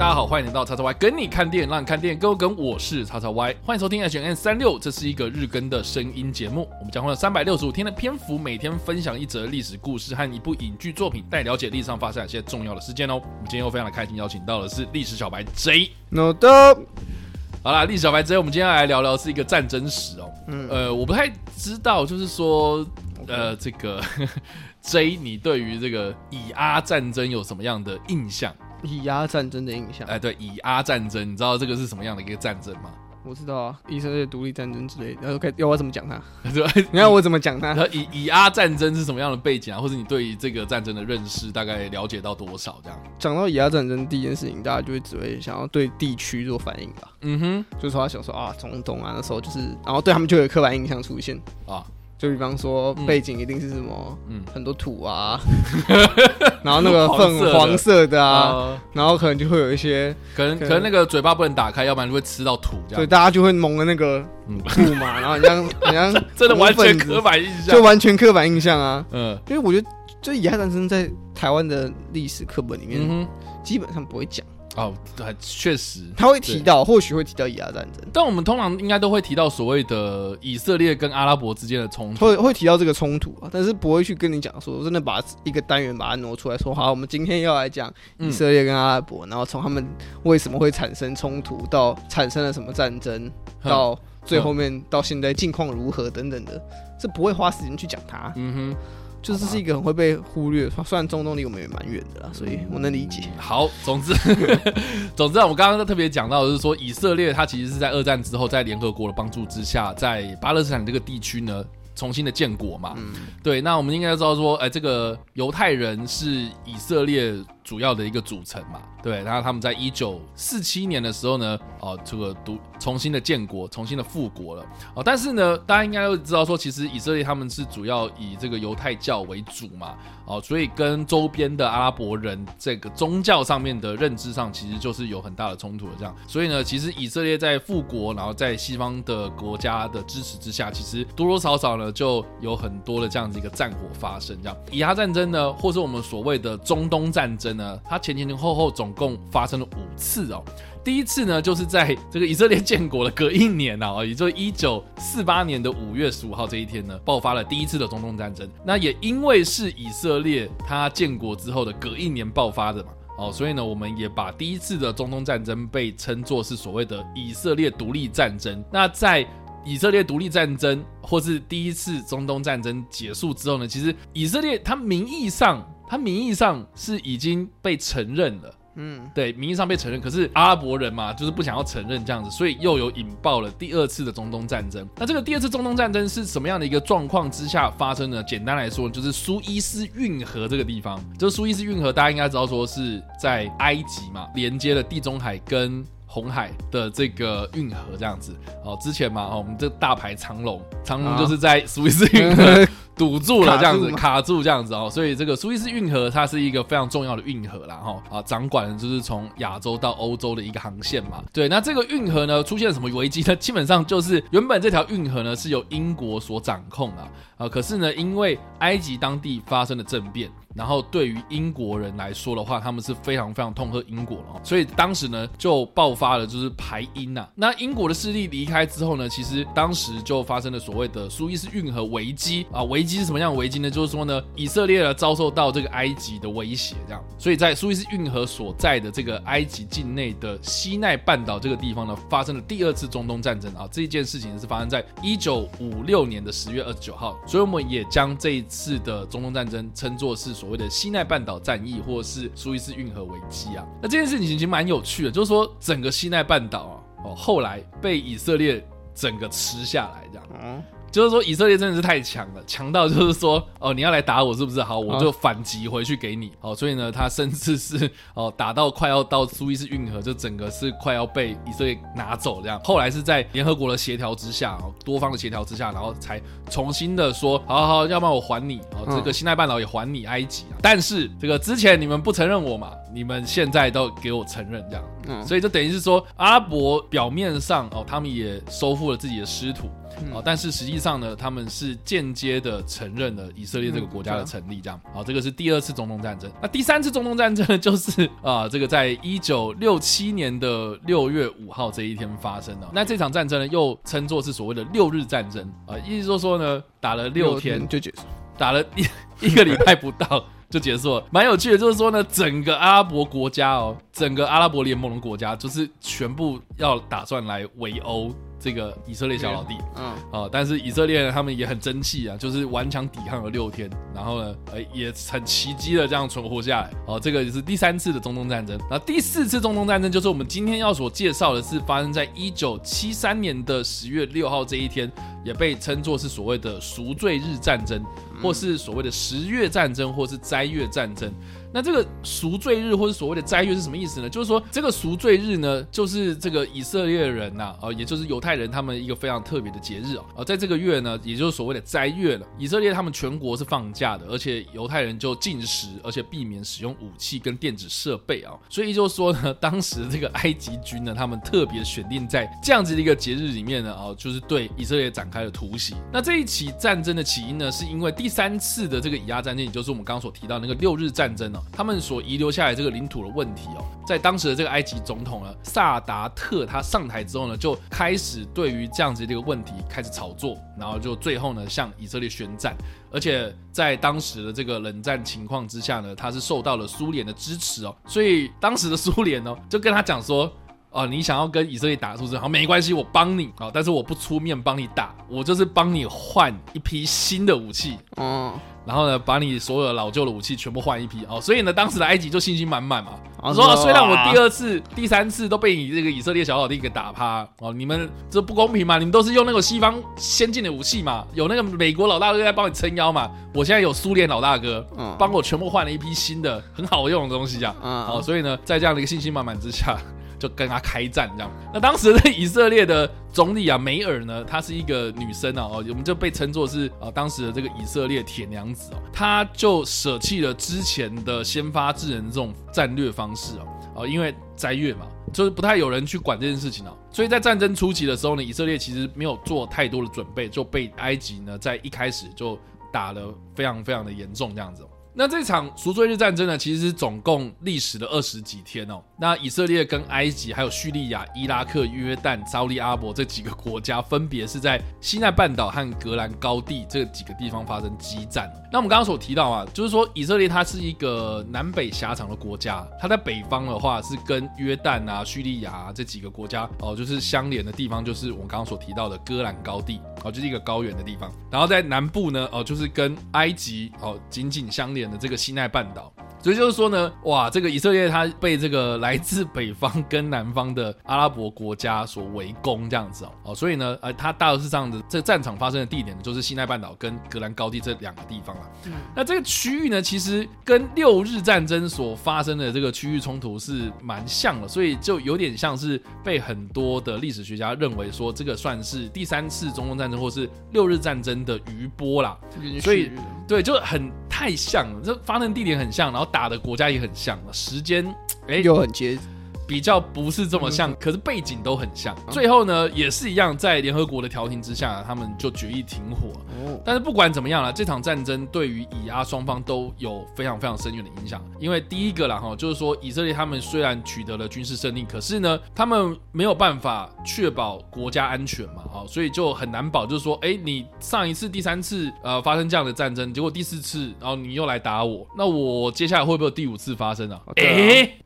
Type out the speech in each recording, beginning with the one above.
大家好，欢迎来到 XXY 跟你看电影，让你看电影跟我跟，我是 XXY， 欢迎收听 h m n 3 6， 这是一个日更的声音节目，我们将会有365天的篇幅，每天分享一则历史故事和一部影剧作品，带了解历史上发生一些重要的事件哦。我们今天又非常的开心，邀请到的是历史小白 J NO DO。好啦，历史小白 J， 我们今天来聊聊是一个战争史哦。我不太知道，就是说，这个J， 你对于这个以阿战争有什么样的印象？以阿战争的印象？哎，对，以阿战争，你知道这个是什么样的一个战争吗？我知道啊，以色列独立战争之类的。然后要我怎么讲它？你要我怎么讲它？以阿战争是什么样的背景啊？或者你对于这个战争的认识大概了解到多少？这样讲到以阿战争，第一件事情大家就会只会想要对地区做反应吧。就是说他想说啊，中东啊，那时候就是，然后对他们就有刻板印象出现啊。就比方说背景一定是什么，很多土啊，然后那个粉黄色的啊，然后可能就会有一些，可能那个嘴巴不能打开，要不然就会吃到土这样。对，大家就会蒙了那个土嘛，然后你像真的完全刻板印象，就完全刻板印象啊。因为我觉得就以阿战争在台湾的历史课本里面，基本上不会讲。哦，确实，他会提到，或许会提到以阿战争，但我们通常应该都会提到所谓的以色列跟阿拉伯之间的冲突，会提到这个冲突啊，但是不会去跟你讲说，真的把一个单元把它挪出来说，好，我们今天要来讲以色列跟阿拉伯，然后从他们为什么会产生冲突，到产生了什么战争，到最后面到现在近况如何等等的，是不会花时间去讲它。就是是一个很会被忽略，虽然中东离我们也蛮远的啦，所以我能理解。好，总之我们刚刚特别讲到的是说，以色列它其实是在二战之后，在联合国的帮助之下，在巴勒斯坦这个地区呢重新的建国嘛。对，那我们应该知道说，这个犹太人是以色列主要的一个组成嘛。对，然后他们在1947年的时候呢，这个重新的建国，重新的复国了。但是呢，大家应该都知道说，其实以色列他们是主要以这个犹太教为主嘛。所以跟周边的阿拉伯人这个宗教上面的认知上，其实就是有很大的冲突的这样。所以呢，其实以色列在复国，然后在西方的国家的支持之下，其实多多少少呢就有很多的这样子一个战火发生。这样，以阿战争呢，或是我们所谓的中东战争。它前后后总共发生了5次哦。第一次呢，就是在这个以色列建国的隔一年啊，也就是1948年的5月15号这一天呢，爆发了第一次的中东战争。那也因为是以色列它建国之后的隔一年爆发的嘛。所以呢，我们也把第一次的中东战争被称作是所谓的以色列独立战争。那在以色列独立战争或是第一次中东战争结束之后呢，其实以色列它名义上是已经被承认了，对，名义上被承认，可是阿拉伯人嘛，就是不想要承认这样子，所以又有引爆了第二次的中东战争。那这个第二次中东战争是什么样的一个状况之下发生呢？简单来说，就是苏伊士运河这个地方，就是苏伊士运河，大家应该知道说是在埃及嘛，连接了地中海跟红海的这个运河这样子。之前嘛，我们这大牌长龙就是在苏伊士运河堵住了这样子，卡住这样子。所以这个苏伊士运河它是一个非常重要的运河啦，掌管的就是从亚洲到欧洲的一个航线嘛。对，那这个运河呢出现了什么危机呢？基本上就是原本这条运河呢是由英国所掌控啦，可是呢因为埃及当地发生了政变，然后对于英国人来说的话，他们是非常非常痛恨英国了，所以当时呢就爆发了就是排英啊。那英国的势力离开之后呢，其实当时就发生了所谓的苏伊士运河危机啊。危机是什么样的危机呢？就是说呢，以色列呢遭受到这个埃及的威胁这样，所以在苏伊士运河所在的这个埃及境内的西奈半岛这个地方呢，发生了第二次中东战争啊。这件事情是发生在1956年的10月29号，所以我们也将这一次的中东战争称作是所谓的西奈半岛战役，或是苏伊士运河危机啊。那这件事情已经蛮有趣的，就是说整个西奈半岛后来被以色列整个吃下来这样。就是说以色列真的是太强了，强到就是说你要来打我是不是，好，我就反击回去给你。所以呢他甚至是打到快要到苏伊士运河，就整个是快要被以色列拿走这样。后来是在联合国的协调之下，多方的协调之下，然后才重新的说好，要不然我还你，这个西奈半岛也还你埃及，但是这个之前你们不承认我嘛，你们现在都给我承认这样。所以就等于是说阿拉伯表面上他们也收复了自己的失土，但是实际上呢，他们是间接的承认了以色列这个国家的成立，这样。这个是第二次总统战争。那第三次总统战争呢，就是这个在1967年的6月5号这一天发生的。那这场战争呢，又称作是所谓的六日战争，意思说呢，打了6天就结束，打了一个礼拜不到。就结束了，蛮有趣的，就是说呢，整个阿拉伯国家整个阿拉伯联盟的国家，就是全部要打算来围殴这个以色列小老弟，但是以色列呢，他们也很争气啊，就是顽强抵抗了6天，然后呢，也很奇迹的这样存活下来。这个就是第三次的中东战争。那第四次中东战争就是我们今天要所介绍的，是发生在1973年的10月6号这一天，也被称作是所谓的赎罪日战争，或是所谓的十月战争，或是斋月战争。那这个赎罪日或是所谓的斋月是什么意思呢？就是说这个赎罪日呢，就是这个以色列人也就是犹太人他们一个非常特别的节日在这个月呢，也就是所谓的斋月了。以色列他们全国是放假的，而且犹太人就禁食，而且避免使用武器跟电子设备所以就说呢，当时这个埃及军呢，他们特别选定在这样子的一个节日里面呢就是对以色列展开了突袭。那这一起战争的起因呢，是因为第三次的这个以阿战争，也就是我们刚刚所提到的那个六日战争他们所遗留下来这个领土的问题在当时的这个埃及总统呢萨达特他上台之后呢，就开始对于这样子的一个问题开始炒作，然后就最后呢向以色列宣战。而且在当时的这个冷战情况之下呢，他是受到了苏联的支持所以当时的苏联就跟他讲说你想要跟以色列打出去，好，没关系，我帮你但是我不出面帮你打，我就是帮你换一批新的武器然后呢，把你所有的老旧的武器全部换一批所以呢，当时的埃及就信心满满嘛，说虽然我第二次、第三次都被你这个以色列小老弟给打趴你们这不公平嘛，你们都是用那个西方先进的武器嘛，有那个美国老大哥在帮你撑腰嘛，我现在有苏联老大哥帮我全部换了一批新的很好用的东西啊所以呢，在这样的一个信心满满之下，就跟他开战这样。那当时的以色列的总理梅尔呢，她是一个女生我们就被称作是当时的这个以色列铁娘子她就舍弃了之前的先发制人这种战略方式因为斋月嘛，就是不太有人去管这件事情所以在战争初期的时候呢，以色列其实没有做太多的准备，就被埃及呢在一开始就打了非常非常的严重这样子那这场赎罪日战争呢，其实总共历时了20几天那以色列跟埃及还有叙利亚、伊拉克、约旦、沙利阿伯这几个国家，分别是在西奈半岛和格兰高地这几个地方发生激战那我们刚刚所提到就是说以色列它是一个南北狭长的国家，它在北方的话是跟约旦叙利亚这几个国家就是相连的地方，就是我们刚刚所提到的戈兰高地就是一个高原的地方。然后在南部呢就是跟埃及紧紧相连的这个西奈半岛。所以就是说呢，哇，这个以色列它被这个来自北方跟南方的阿拉伯国家所围攻这样子所以呢它大致上的这个战场发生的地点就是西奈半岛跟格兰高地这两个地方那这个区域呢，其实跟六日战争所发生的这个区域冲突是蛮像的，所以就有点像是被很多的历史学家认为说，这个算是第三次中东战争或是六日战争的余波啦。所以对，就很太像了，这发生地点很像，然后打的国家也很像，时间又很接近，比较不是这么像可是背景都很像最后呢，也是一样，在联合国的调停之下他们就决议停火但是不管怎么样啦，这场战争对于以阿双方都有非常非常深远的影响。因为第一个啦就是说，以色列他们虽然取得了军事胜利，可是呢他们没有办法确保国家安全嘛所以就很难保，就是说你上一次第三次发生这样的战争，结果第四次然后你又来打我，那我接下来会不会有第五次发生啊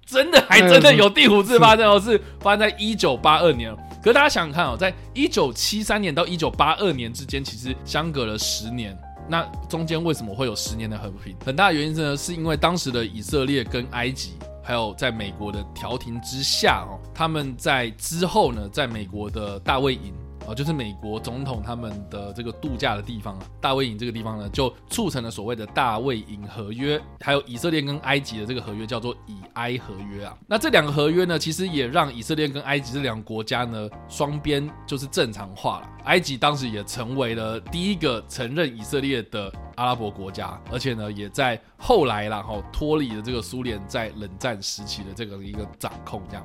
真的还真的有第五次发生是发生在1982年可是大家想想看在1973年到1982年之间其实相隔了10年，那中间为什么会有10年的和平？很大的原因呢，是因为当时的以色列跟埃及还有在美国的调停之下他们在之后呢，在美国的大卫营就是美国总统他们的这个度假的地方大卫营这个地方呢，就促成了所谓的大卫营合约，还有以色列跟埃及的这个合约叫做以埃合约那这两个合约呢，其实也让以色列跟埃及这两个国家呢，双边就是正常化了。埃及当时也成为了第一个承认以色列的阿拉伯国家，而且呢也在后来啦脱离了这个苏联在冷战时期的这个一个掌控这样。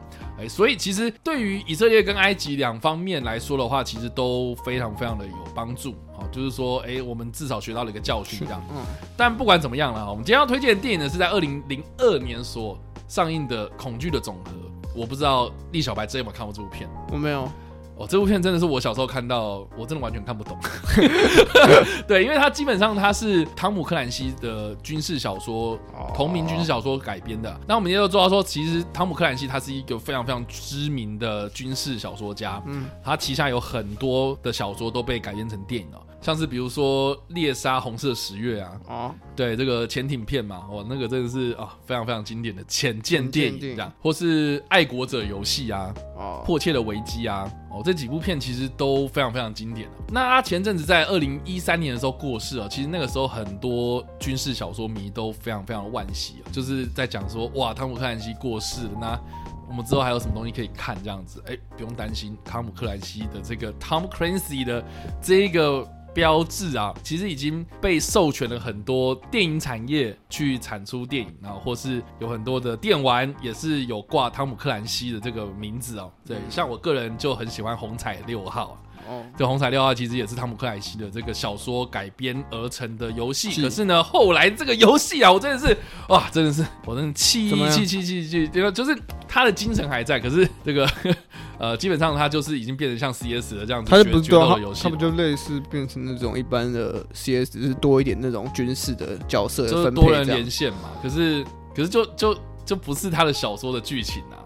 所以其实对于以色列跟埃及两方面来说的话，其实都非常非常的有帮助，就是说我们至少学到了一个教训这样。但不管怎么样啦，我们今天要推荐的电影呢是在2002年所上映的《恐惧的总和》。我不知道李小白真有没有看过这部片？我没有。这部片真的是我小时候看到我真的完全看不懂对，因为它基本上它是汤姆克兰西的军事小说，同名军事小说改编的。那我们也都知道说其实汤姆克兰西他是一个非常非常知名的军事小说家，他旗下有很多的小说都被改编成电影了，像是比如说猎杀红色十月啊，对，这个潜艇片嘛，那个真的是非常非常经典的潜舰电影这样，或是爱国者游戏啊，迫切的危机啊，这几部片其实都非常非常经典。那他前阵子在2013年的时候过世了，其实那个时候很多军事小说迷都非常非常惋惜，就是在讲说哇汤姆克兰西过世了，那我们之后还有什么东西可以看这样子。不用担心，汤姆克兰西的这个 Tom Clancy 的这个标志啊，其实已经被授权了很多电影产业去产出电影，或是有很多的电玩也是有挂汤姆克兰西的这个名字。对，像我个人就很喜欢红彩六号，这红彩六号其实也是汤姆克兰西的这个小说改编而成的游戏。可是呢后来这个游戏啊，我真的是哇真的是我真的气，就是他的精神还在，可是这个基本上它就是已经变成像 CS 的这样子决斗的游戏，它不就类似变成那种一般的 CS， 只是多一点那种军事的角色的分配，就是多人连线嘛。可是就不是它的小说的剧情啊。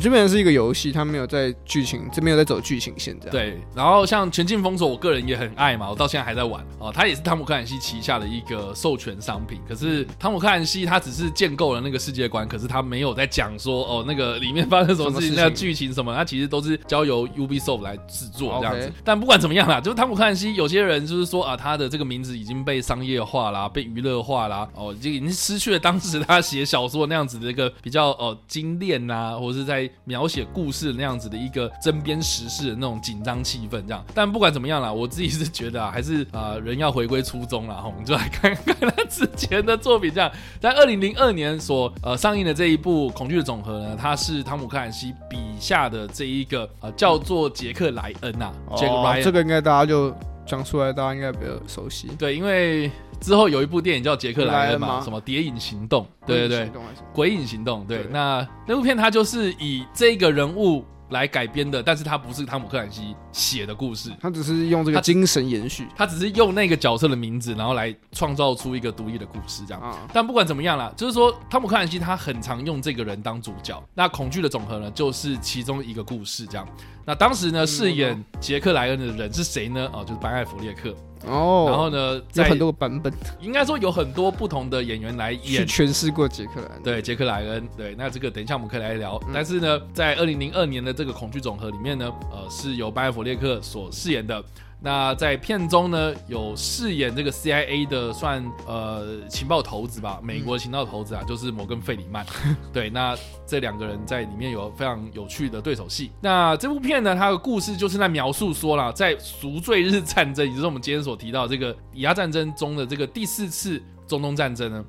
这边是一个游戏，它没有在剧情，这没有在走剧情线这样。对，然后像《全境封锁》，我个人也很爱嘛，我到现在还在玩，它也是汤姆克兰西旗下的一个授权商品。可是汤姆克兰西他只是建构了那个世界观，可是他没有在讲说那个里面发生什么事情，那个剧情什么，他其实都是交由 Ubisoft 来制作这样子。但不管怎么样啦，就是汤姆克兰西有些人就是说啊，他的这个名字已经被商业化啦，被娱乐化啦，已经失去了当时他写小说那样子的一个比较精炼啊，或者是在描写故事那样子的一个针砭时事的那种紧张气氛这样。但不管怎么样啦，我自己是觉得还是人要回归初衷啦，我们就来看看他之前的作品这样。在2002年所上映的这一部《恐惧的总和》呢，它是汤姆克兰西笔下的这一个叫做杰克莱恩啊，Jack Ryan，这个应该大家就讲出来，大家应该比较熟悉。对，因为之后有一部电影叫《杰克莱恩》嘛，什么《谍影行动》，对对对，《鬼影行动》。对，那部片它就是以这个人物来改编的，但是它不是汤姆克兰西写的故事，它只是用这个精神延续，它只是用那个角色的名字，然后来创造出一个独立的故事这样。但不管怎么样啦，就是说汤姆克兰西他很常用这个人当主角，那《恐惧的总和》呢就是其中一个故事这样。那当时呢饰演杰克莱恩的人是谁呢，就是班艾弗列克，然后呢有很多个版本，应该说有很多不同的演员来演去诠释过杰克莱恩。对，杰克莱恩，对，那这个等一下我们可以来聊。但是呢在2002年的这个恐惧总和里面呢是由班艾弗列克所饰演的。那在片中呢有饰演这个 CIA 的算情报头子吧，美国情报头子啊，就是摩根费里曼对，那这两个人在里面有非常有趣的对手戏。那这部片呢它的故事就是在描述说啦，在赎罪日战争，也就是我们今天所提到的这个以阿战争中的这个第四次中东战争呢，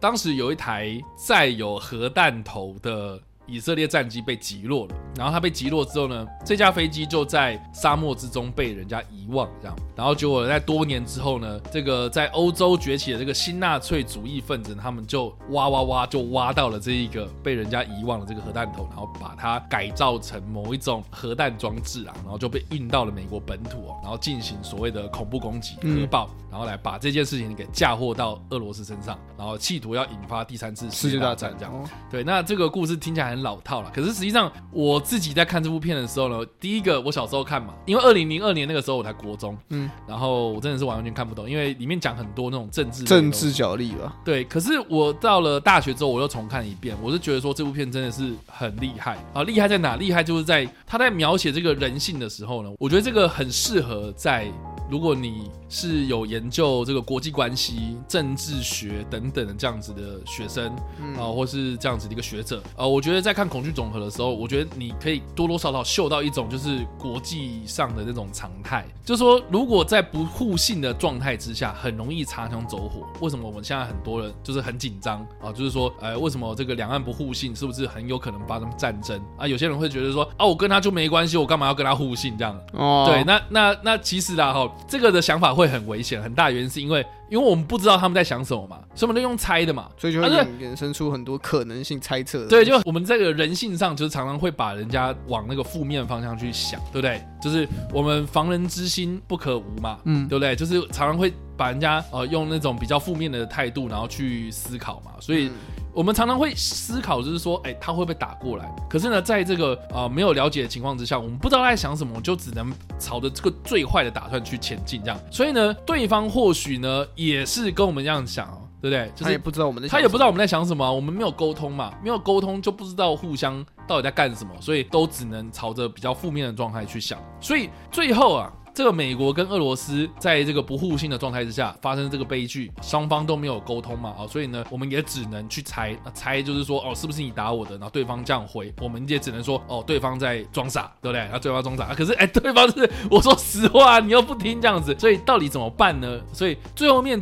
当时有一台载有核弹头的以色列战机被击落了，然后他被击落之后呢，这架飞机就在沙漠之中被人家遗忘这样。然后结果在多年之后呢，这个在欧洲崛起的这个新纳粹主义分子，他们就挖到了这一个被人家遗忘的这个核弹头，然后把它改造成某一种核弹装置啊，然后就被运到了美国本土，然后进行所谓的恐怖攻击核爆，然后来把这件事情给嫁祸到俄罗斯身上，然后企图要引发第三次世界大战这样。对，那这个故事听起来很老套啦，可是实际上我自己在看这部片的时候呢，第一个我小时候看嘛，因为2002年那个时候我才国中，然后我真的是完全看不懂，因为里面讲很多那种政治角力吧。对，可是我到了大学之后我又重看一遍，我是觉得说这部片真的是很厉害啊！厉害在哪？厉害就是在他在描写这个人性的时候呢，我觉得这个很适合在如果你是有研究这个国际关系、政治学等等的这样子的学生或是这样子的一个学者我觉得在看恐惧总和的时候，我觉得你可以多多少少嗅到一种就是国际上的那种常态，就是说如果在不互信的状态之下，很容易擦枪走火。为什么我们现在很多人就是很紧张就是说为什么这个两岸不互信，是不是很有可能发生战争有些人会觉得说我跟他就没关系，我干嘛要跟他互信这样对，那其实啦这个的想法会很危险，很大原因是因为我们不知道他们在想什么嘛，所以我们就用猜的嘛，所以就会衍生出很多可能性猜测的。对，就我们这个人性上就是常常会把人家往那个负面方向去想，对不对？就是我们防人之心不可无嘛，对不对？就是常常会把人家用那种比较负面的态度然后去思考嘛，所以我们常常会思考就是说他会不会打过来，可是呢在这个没有了解的情况之下，我们不知道他在想什么，就只能朝着这个最坏的打算去前进这样。所以呢对方或许呢也是跟我们这样想对不对？就是他也不知道我们在想什么，我们没有沟通嘛，没有沟通就不知道互相到底在干什么，所以都只能朝着比较负面的状态去想。所以最后这个美国跟俄罗斯在这个不互信的状态之下发生这个悲剧，双方都没有沟通嘛所以呢我们也只能去猜，就是说是不是你打我的，然后对方这样回，我们也只能说对方在装傻，对不对？然后对方装傻可是对方是我说实话你又不听这样子，所以到底怎么办呢？所以最后面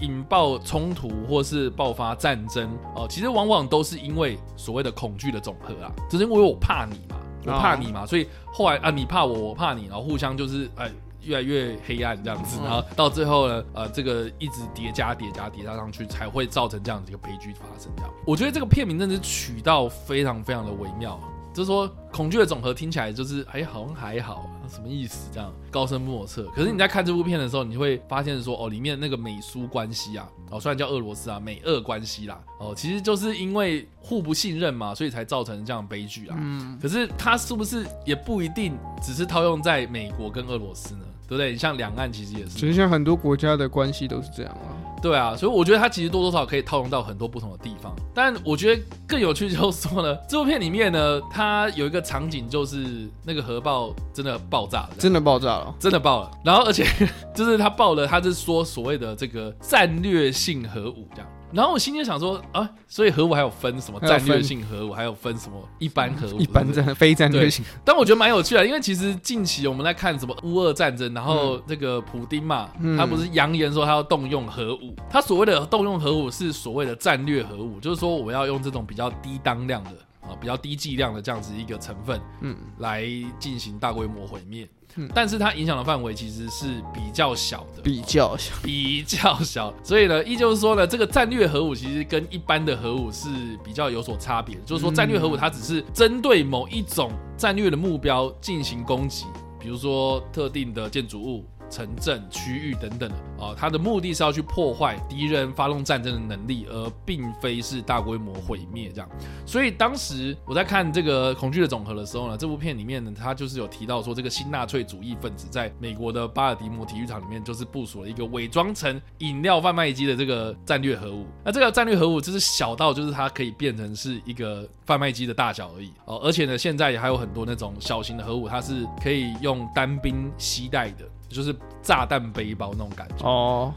引爆冲突或是爆发战争其实往往都是因为所谓的恐惧的总和啦，就是因为我怕你嘛，我怕你嘛，所以后来你怕我，我怕你，然后互相就是越来越黑暗这样子，然后到最后呢这个一直叠加上去，才会造成这样的一个悲剧发生这样。我觉得这个片名真的是取到非常非常的微妙，就是说恐惧的总和听起来就是好像还好什么意思这样，高深莫测。可是你在看这部片的时候，你会发现说里面那个美苏关系虽然叫俄罗斯美俄关系啦其实就是因为互不信任嘛，所以才造成这样的悲剧啦可是它是不是也不一定只是套用在美国跟俄罗斯呢，对不对？像两岸其实也是，其实像很多国家的关系都是这样对啊，所以我觉得它其实多多少少可以套用到很多不同的地方。但我觉得更有趣就是说呢，这部片里面呢，它有一个场景就是那个核爆真的爆炸了，真的爆了。然后而且就是它爆了，它是说所谓的这个战略性核武这样。然后我心里想说所以核武还有分什么战略性核武，还有分什么一般核武，一般非战略性。但我觉得蛮有趣的，因为其实近期我们在看什么乌俄战争，然后这个普丁嘛他不是扬言说他要动用核武，他所谓的动用核武是所谓的战略核武，就是说我要用这种比较低当量的比较低剂量的这样子一个成分来进行大规模毁灭但是它影响的范围其实是比较小，所以呢依旧是说呢，这个战略核武其实跟一般的核武是比较有所差别，就是说战略核武它只是针对某一种战略的目标进行攻击，比如说特定的建筑物、城镇、区域等等的它的目的是要去破坏敌人发动战争的能力，而并非是大规模毁灭这样。所以当时我在看这个恐惧的总和的时候呢，这部片里面呢，它就是有提到说这个新纳粹主义分子在美国的巴尔的摩体育场里面就是部署了一个伪装成饮料贩卖机的这个战略核武。那这个战略核武就是小到就是它可以变成是一个贩卖机的大小而已而且呢现在也还有很多那种小型的核武，它是可以用单兵携带的，就是炸弹背包那种感觉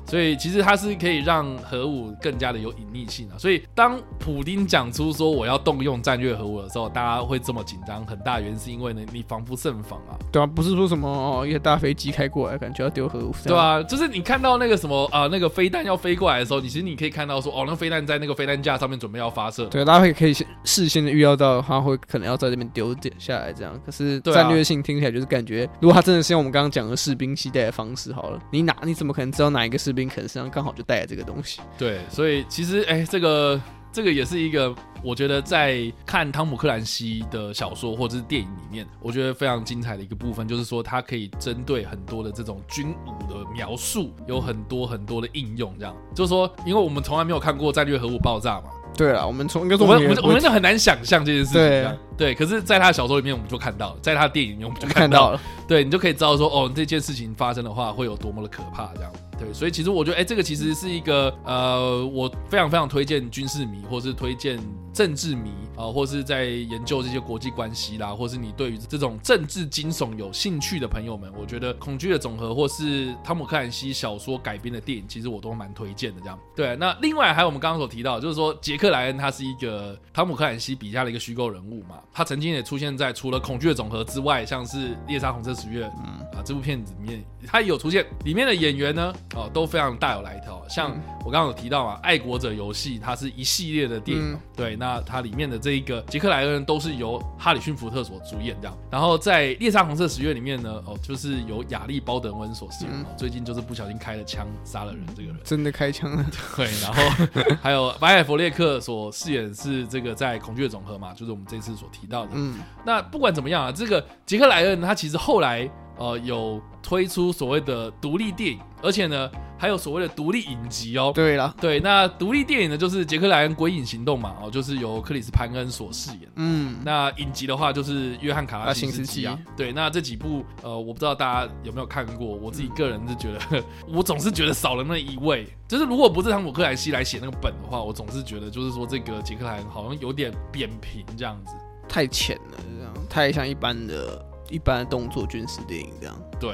所以其实它是可以让核武更加的有隐匿性所以当普丁讲出说我要动用战略核武的时候，大家会这么紧张，很大原因是因为呢你防不胜防对啊，不是说什么一个大飞机开过来感觉要丢核武，对啊，就是你看到那个什么那个飞弹要飞过来的时候，你其实你可以看到说那飞弹在那个飞弹架上面准备要发射，对，大家可以事先的预料到它会可能要在这边丢下来这样。可是战略性听起来就是感觉如果它真的是用我们刚刚讲的士兵携带的方式好了，你怎么可能知道哪一个士兵可能身上刚好就带了这个东西？对，所以其实这个也是一个我觉得在看汤姆克兰西的小说或者是电影里面我觉得非常精彩的一个部分，就是说它可以针对很多的这种军武的描述有很多很多的应用这样。就是说因为我们从来没有看过战略核武爆炸嘛，对啦，我们应该说我们很难想象这件事情， 对, 對,对，可是在他的小说里面我们就看到了，在他的电影里面我们就看到了，对，你就可以知道说哦，这件事情发生的话会有多么的可怕这样。对，所以其实我觉得这个其实是一个我非常非常推荐军事迷或是推荐政治迷或是在研究这些国际关系啦，或是你对于这种政治惊悚有兴趣的朋友们，我觉得恐惧的总和或是汤姆克兰西小说改编的电影其实我都蛮推荐的这样。对，那另外还有我们刚刚所提到就是说杰克莱恩他是一个汤姆克兰西笔下的一个虚构人物嘛，他曾经也出现在除了恐惧的总和之外，像是猎杀红色十月这部片子里面他也有出现，里面的演员呢都非常大有来头，像我刚刚有提到嘛，爱国者游戏它是一系列的电影对，那它里面的这一个杰克莱恩都是由哈里逊福特所主演这样，然后在猎杀红色十月里面呢就是由亚历鲍德温所饰演最近就是不小心开了枪杀了人这个人真的开枪了，对，然后还有白海佛列克所饰演是这个在恐惧的总和嘛，就是我们这次所提到的那不管怎么样啊，这个杰克莱恩他其实后来有推出所谓的独立电影，而且呢还有所谓的独立影集哦。对啦，对，那独立电影呢就是杰克莱恩《鬼影行动》嘛就是由克里斯潘恩所饰演那影集的话就是约翰卡拉辛斯基对，那这几部我不知道大家有没有看过，我自己个人是觉得我总是觉得少了那一位，就是如果不是汤姆克兰西来写那个本的话，我总是觉得就是说这个杰克莱恩好像有点扁平这样子，太浅了这样，太像一般的动作军事电影这样。对，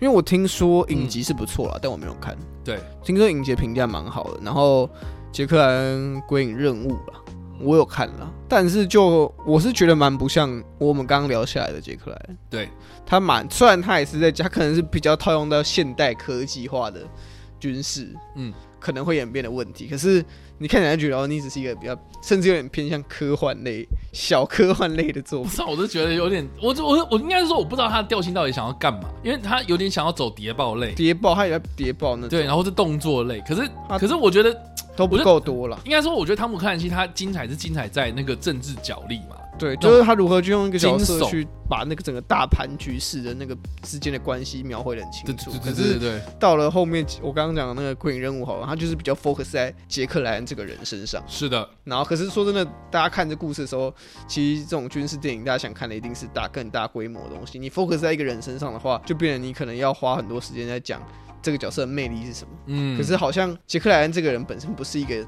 因为我听说影集是不错啦但我没有看。对，听说影集评价蛮好的，然后杰克莱恩归隐任务啦我有看啦，但是就我是觉得蛮不像我们刚刚聊下来的杰克莱恩。对，他虽然他也是在他可能是比较套用到现代科技化的军事可能会演变的问题，可是你看起来觉得你只是一个比较甚至有点偏向科幻类小科幻类的作品，不是，我就觉得有点我应该是说我不知道他的调性到底想要干嘛，因为他有点想要走谍报类，他也在谍报那种，对，然后是动作类，可是我觉得都不够多了，应该说我觉得汤姆克兰西他精彩是精彩在那个政治角力嘛，对，就是他如何去用一个角色去把那个整个大盘局势的那个之间的关系描绘得很清楚。可是到了后面，我刚刚讲的那个鬼影任务好了，他就是比较 focus 在杰克莱恩这个人身上。是的。然后，可是说真的，大家看这故事的时候，其实这种军事电影，大家想看的一定是更大规模的东西。你 focus 在一个人身上的话，就变成你可能要花很多时间在讲这个角色的魅力是什么。可是好像杰克莱恩这个人本身不是一个。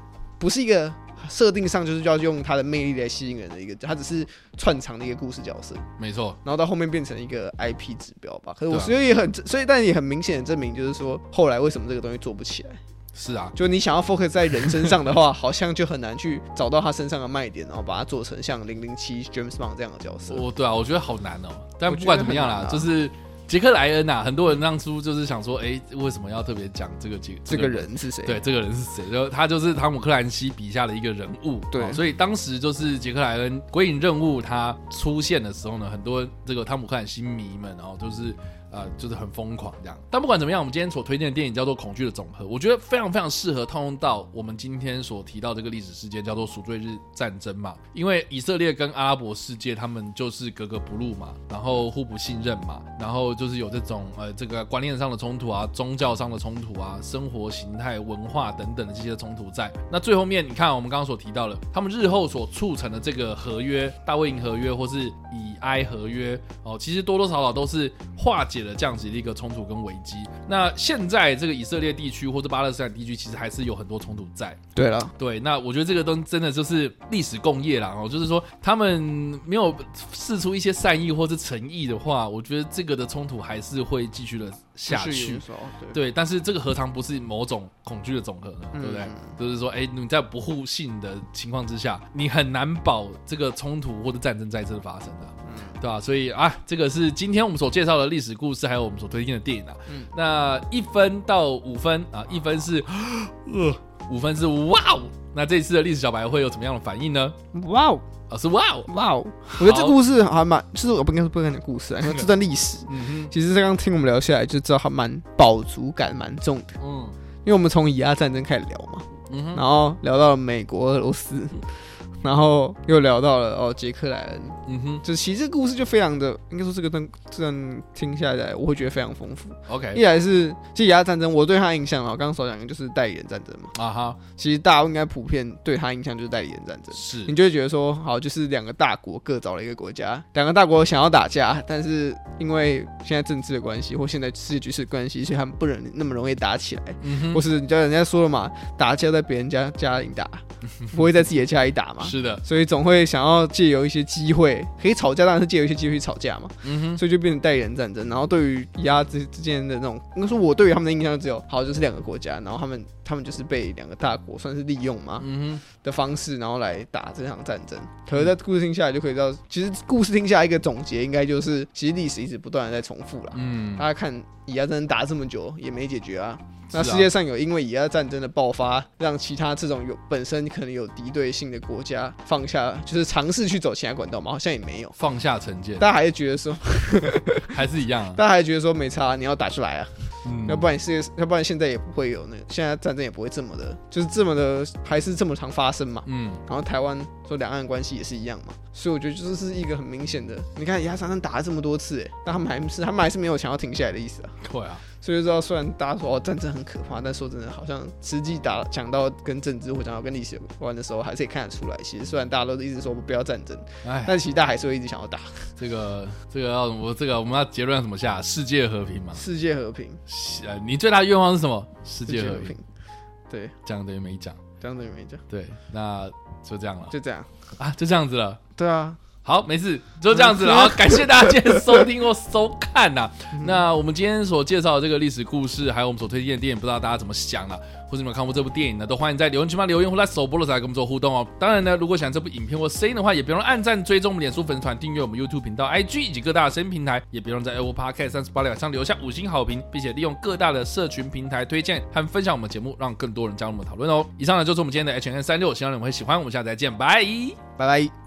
设定上就是要用他的魅力来吸引人的一个，他只是串场的一个故事角色，没错。然后到后面变成一个 IP 指标吧。可是我但也很明显的证明，就是说后来为什么这个东西做不起来。是啊，就你想要 focus 在人身上的话，好像就很难去找到他身上的卖点，然后把它做成像007 James Bond 这样的角色。对啊，我觉得好难哦。但不管怎么样啦，就是。杰克莱恩很多人当初就是想说，为什么要特别讲这个人是谁？对，这个人是谁？他就是汤姆克兰西笔下的一个人物。对，所以当时就是杰克莱恩《鬼影任务》他出现的时候呢，很多这个汤姆克兰西迷们就是很疯狂这样。但不管怎么样，我们今天所推荐的电影叫做《恐惧的总和》，我觉得非常非常适合套用到我们今天所提到这个历史事件，叫做赎罪日战争嘛。因为以色列跟阿拉伯世界他们就是格格不入嘛，然后互不信任嘛，然后就是有这种这个观念上的冲突啊，宗教上的冲突啊，生活形态、文化等等的这些冲突在。那最后面你看我们刚刚所提到了，他们日后所促成的这个合约，大卫营合约或是以埃合约其实多多少少都是化解这样子的一个冲突跟危机。那现在这个以色列地区或者巴勒斯坦地区其实还是有很多冲突在。对了，对，那我觉得这个东西真的就是历史共业啦就是说他们没有释出一些善意或是诚意的话，我觉得这个的冲突还是会继续的下去。对，但是这个何尝不是某种恐惧的总和呢？对不对？就是说你在不互信的情况之下，你很难保这个冲突或者战争再次发生的对吧？所以这个是今天我们所介绍的历史故事，还有我们所推荐的电影那1分到5分1分是5分是哇哦，那这一次的历史小白会有怎么样的反应呢？哇哦是哇哦我觉得这故事还蛮就是我不应该讲故事因为这段历史其实刚刚听我们聊下来就知道它蛮饱足感蛮重的因为我们从以阿战争开始聊嘛然后聊到了美国、俄罗斯然后又聊到了哦，杰克莱恩，嗯哼，就其实这个故事就非常的，应该说这段听下来，我会觉得非常丰富。OK， 一来是其实雅战争，我对他的印象嘛，我刚刚所讲的就是代理人战争嘛，啊哈，其实大家应该普遍对他的印象就是代理人战争，是，你就会觉得说，好，就是两个大国各找了一个国家，两个大国想要打架，但是因为现在政治的关系或现在世界局势的关系，所以他们不能那么容易打起来，嗯哼，或是人家说了嘛，打架在别人家里打，不会在自己的家里打嘛。是的，所以总会想要借由一些机会可以吵架，当然是借由一些机会去吵架嘛。嗯哼，所以就变成代理人战争。然后对于以阿之间的那种，应该说我对于他们的印象就只有，好，就是两个国家，然后他们就是被两个大国算是利用嘛，嗯哼，的方式，然后来打这场战争。可是在故事听下来就可以知道，其实故事听下来一个总结应该就是，其实历史一直不断的在重复啦。嗯，大家看以阿战争打这么久也没解决啊。那世界上有因为以阿战争的爆发，让其他这种有本身可能有敌对性的国家放下，就是尝试去走其他管道嘛，好像也没有放下成见，大家还是觉得说还是一样啊，大家还觉得说没差，你要打就来啊，嗯，要不然现在也不会有那个，现在战争也不会这么的，就是这么的，还是这么常发生嘛，嗯，然后台湾说两岸关系也是一样嘛，所以我觉得这是一个很明显的，你看以阿战争打了这么多次，欸，但他们还是没有想要停下来的意思啊，对啊。所以就知道，虽然大家说，哦，战争很可怕，但说真的，好像实际讲到跟政治或讲到跟历史有关的时候，还是可以看得出来。其实虽然大家都一直说不要战争，但其实大家还是会一直想要打。我们要结论什么下？世界和平嘛？世界和平。你最大的愿望是什么？世界和平。对，讲等于没讲，讲等于没讲。对，那就这样了。就这样啊？就这样子了？对啊。好，没事，就这样子了。好，感谢大家今天收听或收看啦。那我们今天所介绍的这个历史故事，还有我们所推荐的电影，不知道大家怎么想啦，或者你们看过这部电影呢，都欢迎在留言区帮留言，或在首播的时候来跟我们做互动哦。当然呢，如果想这部影片或声音的话，也不用按赞、追踪我们脸书粉丝团、订阅我们 YouTube 频道、IG 以及各大声音平台，也不用在 Apple Podcast、38上留下5星好评，并且利用各大的社群平台推荐和分享我们节目，让更多人加入我们讨论哦。以上呢就是我们今天的 h m n 3 6， 希望你们会喜欢。我们下次再见，拜拜。